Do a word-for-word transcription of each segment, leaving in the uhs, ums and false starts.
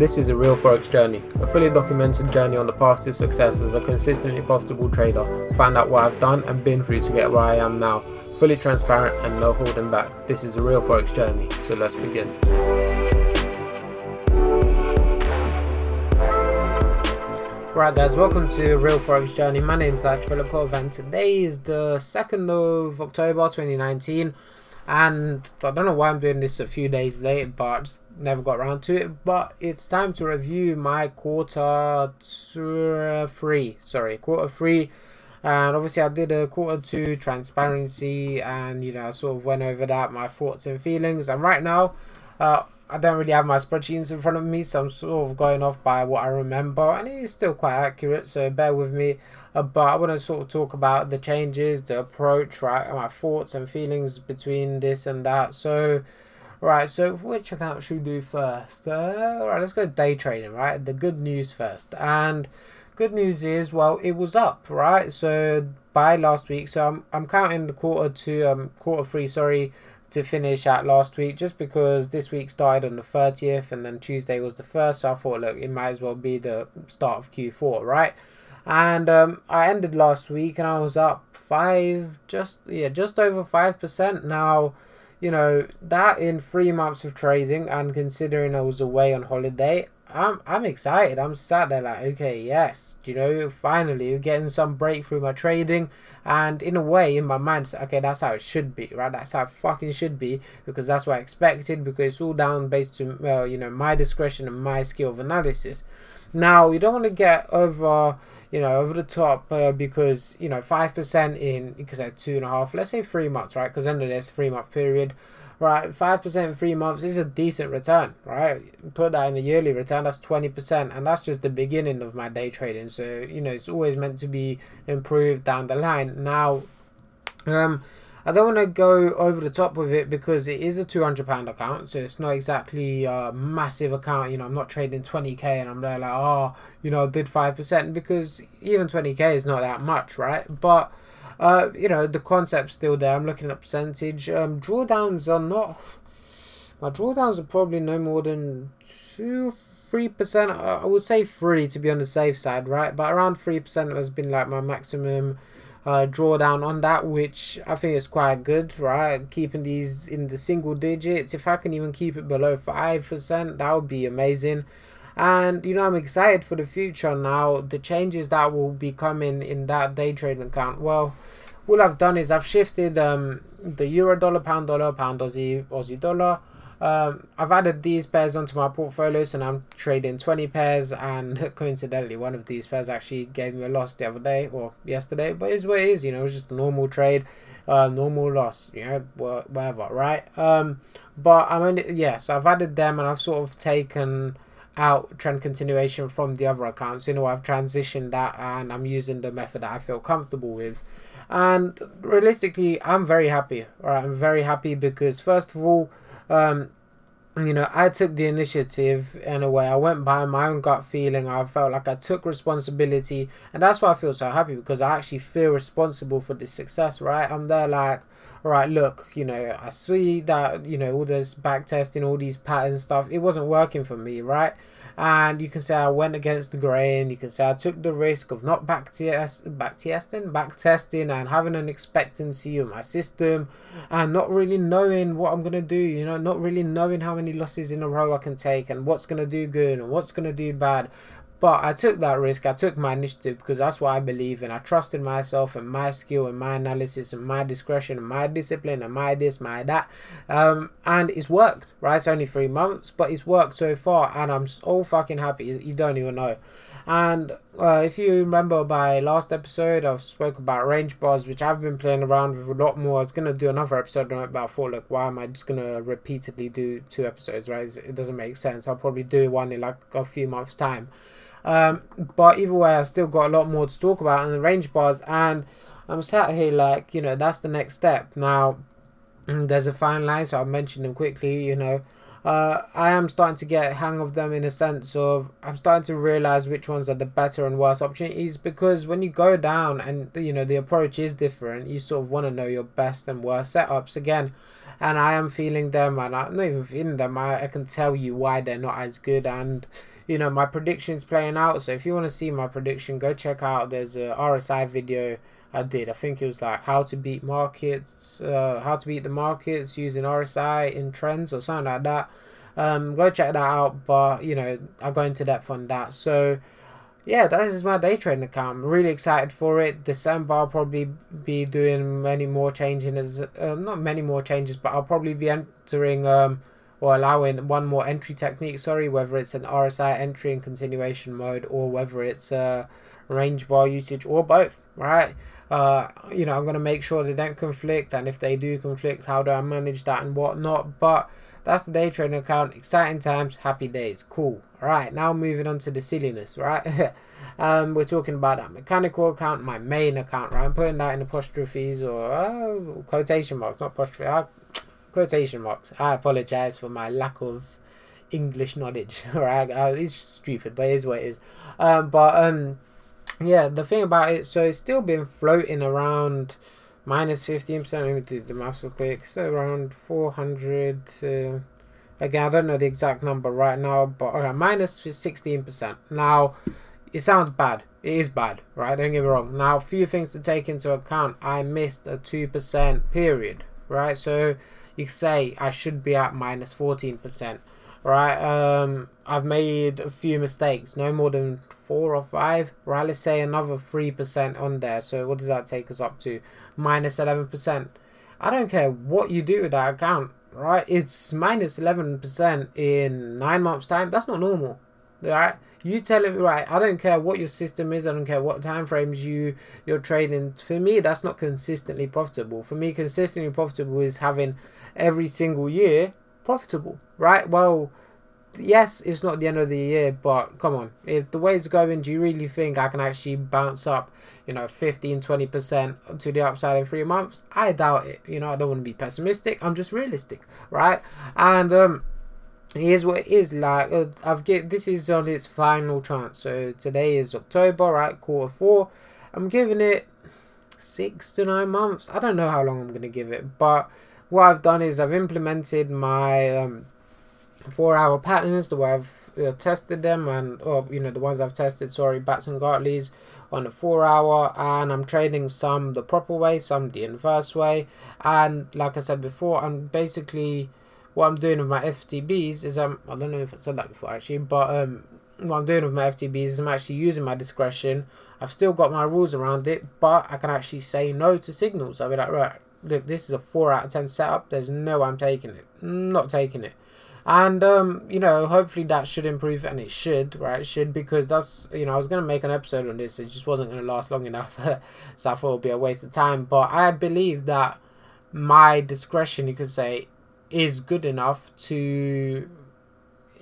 This is A Real Forex Journey, a fully documented journey on the path to success as a consistently profitable trader. Find out what I've done and been through to get where I am now. Fully transparent and no holding back. This is A Real Forex Journey, so let's begin. Right guys, welcome to A Real Forex Journey. My name is David Philip Kov and today is the second of October twenty nineteen. And I don't know why I'm doing this a few days late, but just never got around to it. But it's time to review my quarter two, uh, three, sorry, quarter three. And obviously I did a quarter two transparency and, you know, I sort of went over that, my thoughts and feelings. And right now, uh, I don't really have my spreadsheets in front of me, so I'm sort of going off by what I remember. And it's still quite accurate, so bear with me. Uh, but I want to sort of talk about the changes, the approach, right, and my thoughts and feelings between this and that. So, right, so which account should we do first? Uh, all right, let's go day trading, right? The good news first. And good news is, well, it was up, right? So, by last week. So, I'm, I'm counting the quarter two, um, quarter three, sorry, to finish at last week, just because this week started on the thirtieth and then Tuesday was the first, so I thought, look, it might as well be the start of Q four, right? And um, I ended last week and I was up five, just yeah, just over five percent. Now, you know, that in three months of trading, and considering I was away on holiday, I'm I'm excited. I'm sat there like, okay, yes, you know, finally getting some breakthrough my trading. And in a way, in my mind, okay, that's how it should be, right? That's how it fucking should be, because that's what I expected, because it's all down based to, well, you know, my discretion and my skill of analysis. Now, you don't want to get over, you know, over the top uh, because, you know, five percent in, because at two and a half, let's say three months, right? Because under this three-month period, right, five percent in three months is a decent return, right? Put that in a yearly return, that's twenty percent, and that's just the beginning of my day trading. So, you know, it's always meant to be improved down the line. Now, um, I don't want to go over the top with it because it is a two hundred pound account, so it's not exactly a massive account. You know, I'm not trading twenty K and I'm there like, oh, you know, I did five percent, because even twenty K is not that much, right? But Uh, you know, the concept's still there. I'm looking at percentage. Um, drawdowns are not... My drawdowns are probably no more than two, three percent. I would say three to be on the safe side, right? But around three percent has been like my maximum uh, drawdown on that, which I think is quite good, right? Keeping these in the single digits. If I can even keep it below five percent, that would be amazing. And, you know, I'm excited for the future now. The changes that will be coming in that day trading account. Well, all I've done is I've shifted um, the euro dollar, pound dollar, pound Aussie, Aussie dollar. Um, I've added these pairs onto my portfolios and I'm trading twenty pairs. And coincidentally, one of these pairs actually gave me a loss the other day or yesterday. But it's what it is, you know, it's just a normal trade. Uh, normal loss, you know, whatever, right? Um, but I'm only, yeah, so I've added them and I've sort of taken out trend continuation from the other accounts. You know, I've transitioned that and I'm using the method that I feel comfortable with, and realistically I'm very happy. All right, I'm very happy because first of all, um you know, I took the initiative in a way. I went by my own gut feeling. I felt like I took responsibility, and that's why I feel so happy, because I actually feel responsible for this success, right? I'm there like, all right, look, you know, I see that, you know, all this back testing, all these patterns stuff, it wasn't working for me, right? And you can say I went against the grain. You can say I took the risk of not back test, back testing, back testing, and having an expectancy of my system, and not really knowing what I'm gonna do. You know, not really knowing how many losses in a row I can take, and what's gonna do good and what's gonna do bad. But I took that risk. I took my initiative because that's what I believe in. I trusted myself and my skill and my analysis and my discretion and my discipline and my this, my that. Um, and it's worked, right? It's only three months, but it's worked so far. And I'm so fucking happy. You don't even know. And uh, if you remember by last episode, I've spoke about range bars, which I've been playing around with a lot more. I was going to do another episode on it, but I thought, look, why am I just going to repeatedly do two episodes, right? It doesn't make sense. I'll probably do one in like a few months' time. Um, but either way, I've still got a lot more to talk about in the range bars, and I'm sat here like, you know, that's the next step. Now, there's a fine line, so I'll mention them quickly, you know. Uh, I am starting to get a hang of them in a sense of I'm starting to realize which ones are the better and worse opportunities, because when you go down and, you know, the approach is different, you sort of want to know your best and worst setups again. And I am feeling them, and I'm not even feeling them. I, I can tell you why they're not as good, and you know, my predictions playing out. So if you want to see my prediction, go check out, there's a R S I video I did. I think it was like how to beat markets, uh, how to beat the markets using R S I in trends or something like that. Um, go check that out, but you know, I'll go into depth on that. So yeah, that is my day trading account. I'm really excited for it. December I'll probably be doing many more changes, uh, not many more changes, but I'll probably be entering um, or allowing one more entry technique, sorry, whether it's an R S I entry in continuation mode or whether it's a uh, range bar usage or both, right? Uh, you know, I'm going to make sure they don't conflict, and if they do conflict, how do I manage that and whatnot. But that's the day trading account. Exciting times, happy days. Cool. All right, now moving on to the silliness, right? um, we're talking about that mechanical account, my main account, right? I'm putting that in apostrophes or uh, quotation marks, not apostrophe, uh, quotation marks. I apologize for my lack of English knowledge, right? Uh, it's stupid, but it is what it is. Um, but um, yeah, the thing about it, so it's still been floating around minus fifteen percent, let me do the maths real quick. So around four hundred, uh, again, I don't know the exact number right now, but okay, minus sixteen percent. Now, it sounds bad. It is bad, right? Don't get me wrong. Now, a few things to take into account. I missed a two percent period, right? So you say I should be at minus fourteen percent, right? Um, I've made a few mistakes, no more than four or five, right? Let's say another three percent on there. So what does that take us up to? Minus eleven percent. I don't care what you do with that account, right? It's minus eleven percent in nine months time. That's not normal, right? You tell it, right? I don't care what your system is. I don't care what time frames you you're trading. For me, that's not consistently profitable. For me, consistently profitable is having every single year profitable, right? Well, yes, it's not the end of the year, but come on, if the way it's going, do you really think I can actually bounce up, you know, fifteen, twenty percent to the upside in three months? I doubt it. You know, I don't want to be pessimistic. I'm just realistic, right? And um, here's what it is like. Uh, I've get this is on its final chance. So today is October, right? Quarter four. I'm giving it six to nine months. I don't know how long I'm going to give it, but what I've done is I've implemented my um. four hour patterns, the way I've uh, tested them, and or you know the ones I've tested, sorry, Bats and Gartleys on the four hour, and I'm trading some the proper way, some the inverse way, and like I said before, I'm basically what I'm doing with my F T Bs is I'm I don't know if I said that before actually, but um what I'm doing with my F T Bs is I'm actually using my discretion. I've still got my rules around it, but I can actually say no to signals. I'll be like, right, look, this is a four out of ten setup. There's no way I'm taking it. Not taking it. And, um, you know, hopefully that should improve, and it should, right? It should, because that's, you know, I was going to make an episode on this. It just wasn't going to last long enough, so I thought it would be a waste of time. But I believe that my discretion, you could say, is good enough to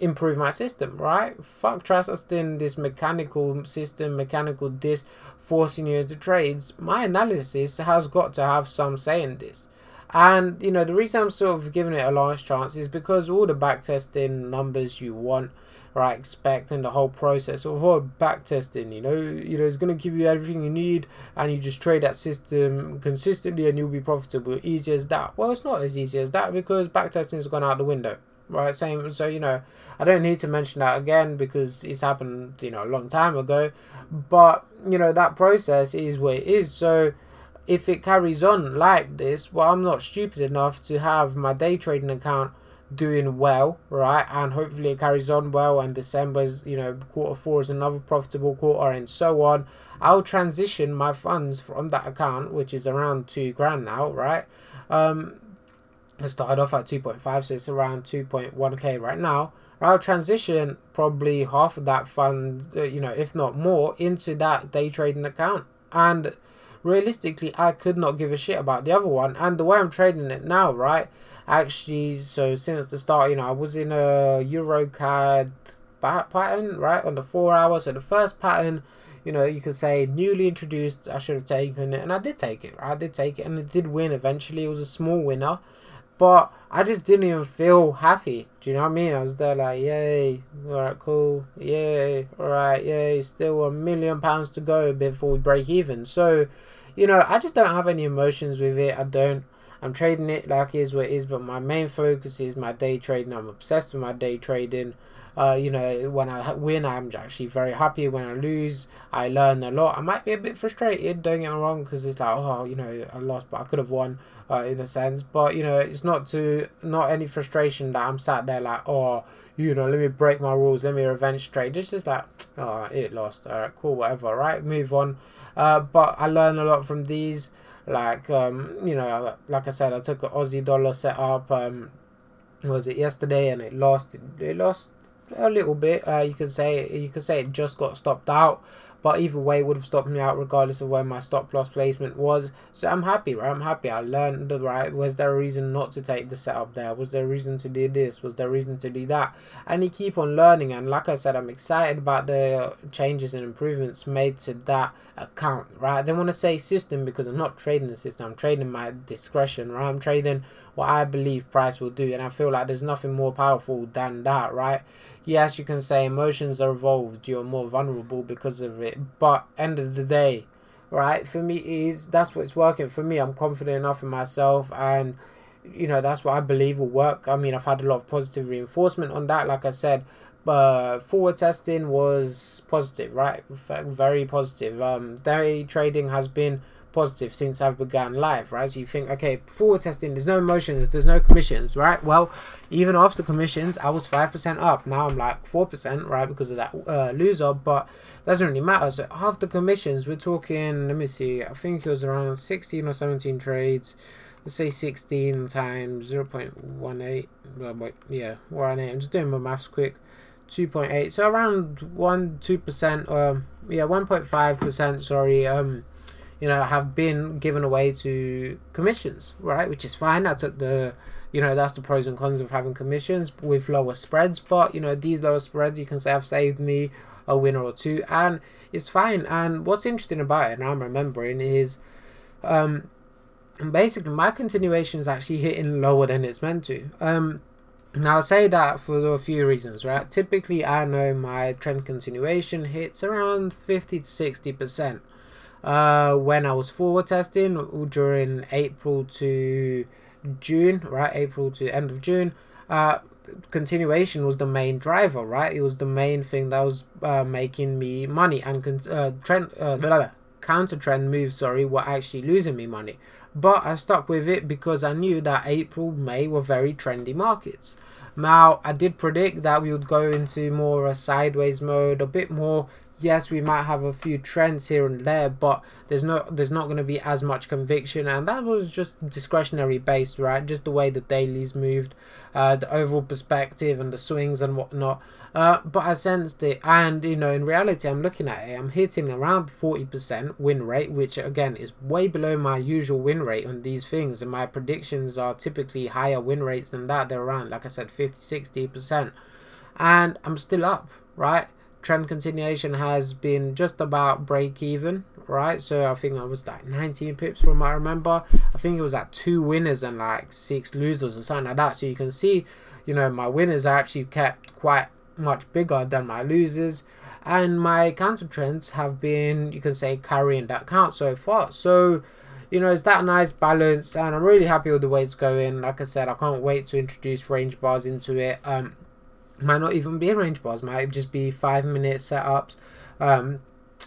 improve my system, right? Fuck trusting this mechanical system, mechanical this, forcing you into trades. My analysis has got to have some say in this. And, you know, the reason I'm sort of giving it a last chance is because all the backtesting numbers you want, right, expect, and the whole process of all backtesting, you know, you know, it's going to give you everything you need, and you just trade that system consistently and you'll be profitable. Easy as that? Well, it's not as easy as that, because backtesting has gone out the window, right? Same. So, you know, I don't need to mention that again because it's happened, you know, a long time ago. But, you know, that process is what it is. So if it carries on like this, well, I'm not stupid enough to have my day trading account doing well, right? And hopefully it carries on well, and December's, you know, quarter four is another profitable quarter, and so on. I'll transition my funds from that account, which is around two grand now, right? Um, I started off at two point five, so it's around two point one K right now. I'll transition probably half of that fund, you know, if not more, into that day trading account. And realistically, I could not give a shit about the other one. And the way I'm trading it now, right, actually, so since the start, you know, I was in a EuroCAD pattern, right, on the four hour. So the first pattern, you know, you could say newly introduced, I should have taken it, and I did take it, right? I did take it, and it did win eventually. It was a small winner, but I just didn't even feel happy. Do you know what I mean? I was there like, yay, all right, cool, yay, all right, yay, still a million pounds to go before we break even. So, you know, I just don't have any emotions with it. I don't. I'm trading it like it is what it is, but my main focus is my day trading. I'm obsessed with my day trading. Uh, you know, when I win, I'm actually very happy. When I lose, I learn a lot. I might be a bit frustrated, don't get me wrong, because it's like, oh, you know, I lost, but I could have won uh, in a sense. But, you know, it's not to, not any frustration that I'm sat there like, oh, you know, let me break my rules, let me revenge trade. It's just like, oh, it lost. All right, cool, whatever, right? Move on. Uh, but I learn a lot from these. Like, um, you know, like I said, I took an Aussie dollar set up, um, was it yesterday, and it lost. It, it lost. A little bit, uh, you can say you can say it just got stopped out, but either way it would have stopped me out regardless of where my stop loss placement was. So I'm happy, right? I'm happy. I learned, right? Was there a reason not to take the setup there? Was there a reason to do this? Was there a reason to do that? And you keep on learning. And like I said, I'm excited about the changes and improvements made to that account, right? I don't want to say system because I'm not trading the system. I'm trading my discretion, right? I'm trading what I believe price will do, and I feel like there's nothing more powerful than that, right? Yes, you can say emotions are involved, you're more vulnerable because of it, but end of the day, right, for me, is that's what's working for me. I'm confident enough in myself, and you know, that's what I believe will work. I mean, I've had a lot of positive reinforcement on that. Like I said, uh, forward testing was positive, right? Very positive. Um, day trading has been positive since I've begun live, right? So you think, okay, forward testing, there's no emotions, there's no commissions, right? Well, even after commissions, I was five percent up. Now I'm like four percent, right? Because of that uh, loser, but doesn't really matter. So after commissions, we're talking, let me see, I think it was around sixteen or seventeen trades. Let's say sixteen times zero point one eight, yeah, one eight. I'm just doing my maths quick. two point eight, so around one, two percent, um, yeah, one point five percent, sorry, um, you know, have been given away to commissions, right? Which is fine. I took the, you know, that's the pros and cons of having commissions with lower spreads. But, you know, these lower spreads, you can say have saved me a winner or two. And it's fine. And what's interesting about it, and I'm remembering, is um, basically my continuation is actually hitting lower than it's meant to. Um, now, I say that for a few reasons, right? Typically, I know my trend continuation hits around fifty to sixty percent. Uh, when I was forward testing during April to June, right, April to end of June, uh, continuation was the main driver, right? It was the main thing that was uh, making me money, and con uh, trend, uh, blah, blah, counter trend moves, sorry, were actually losing me money. But I stuck with it because I knew that April, May were very trendy markets. Now, I did predict that we would go into more a sideways mode, a bit more. Yes, we might have a few trends here and there, but there's no, there's not going to be as much conviction, and that was just discretionary based, right? Just the way the dailies moved, uh, the overall perspective and the swings and whatnot. Uh, but I sensed it, and you know, in reality, I'm looking at it. I'm hitting around forty percent win rate, which again is way below my usual win rate on these things. And my predictions are typically higher win rates than that. They're around, like I said, fifty, sixty percent, and I'm still up, right? Trend continuation has been just about break even, right? So I think I was like nineteen pips from what I remember. I think it was like two winners and like six losers or something like that. So you can see, you know, my winners are actually kept quite much bigger than my losers, and my counter trends have been, you can say, carrying that count so far. So you know, it's that nice balance, and I'm really happy with the way it's going. Like I said, I can't wait to introduce range bars into it. Um, might not even be range bars, might just be five minute setups, um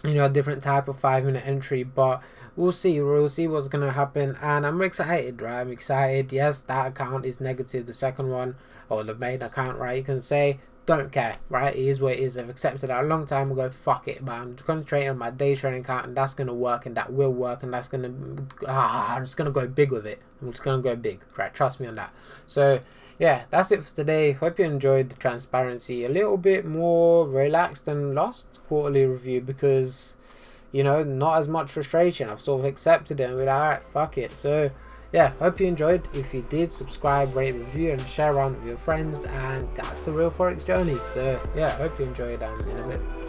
you know, a different type of five minute entry. But we'll see, we'll see what's gonna happen, and I'm excited, right? I'm excited. Yes, that account is negative, the second one, or the main account, right? You can say, don't care, right? It is what it is. I've accepted that a long time ago. Fuck it, but I'm concentrating on my day trading account, and that's gonna work, and that will work, and that's gonna ah, I'm just gonna go big with it. I'm just gonna go big, right? Trust me on that. So yeah, that's it for today. Hope you enjoyed the transparency, a little bit more relaxed than last quarterly review, because you know, not as much frustration. I've sort of accepted it and we're like, all right, fuck it. So yeah, hope you enjoyed. If you did, subscribe, rate, review, and share around with your friends. And that's the Real Forex Journey. So yeah, hope you enjoyed, and in a bit.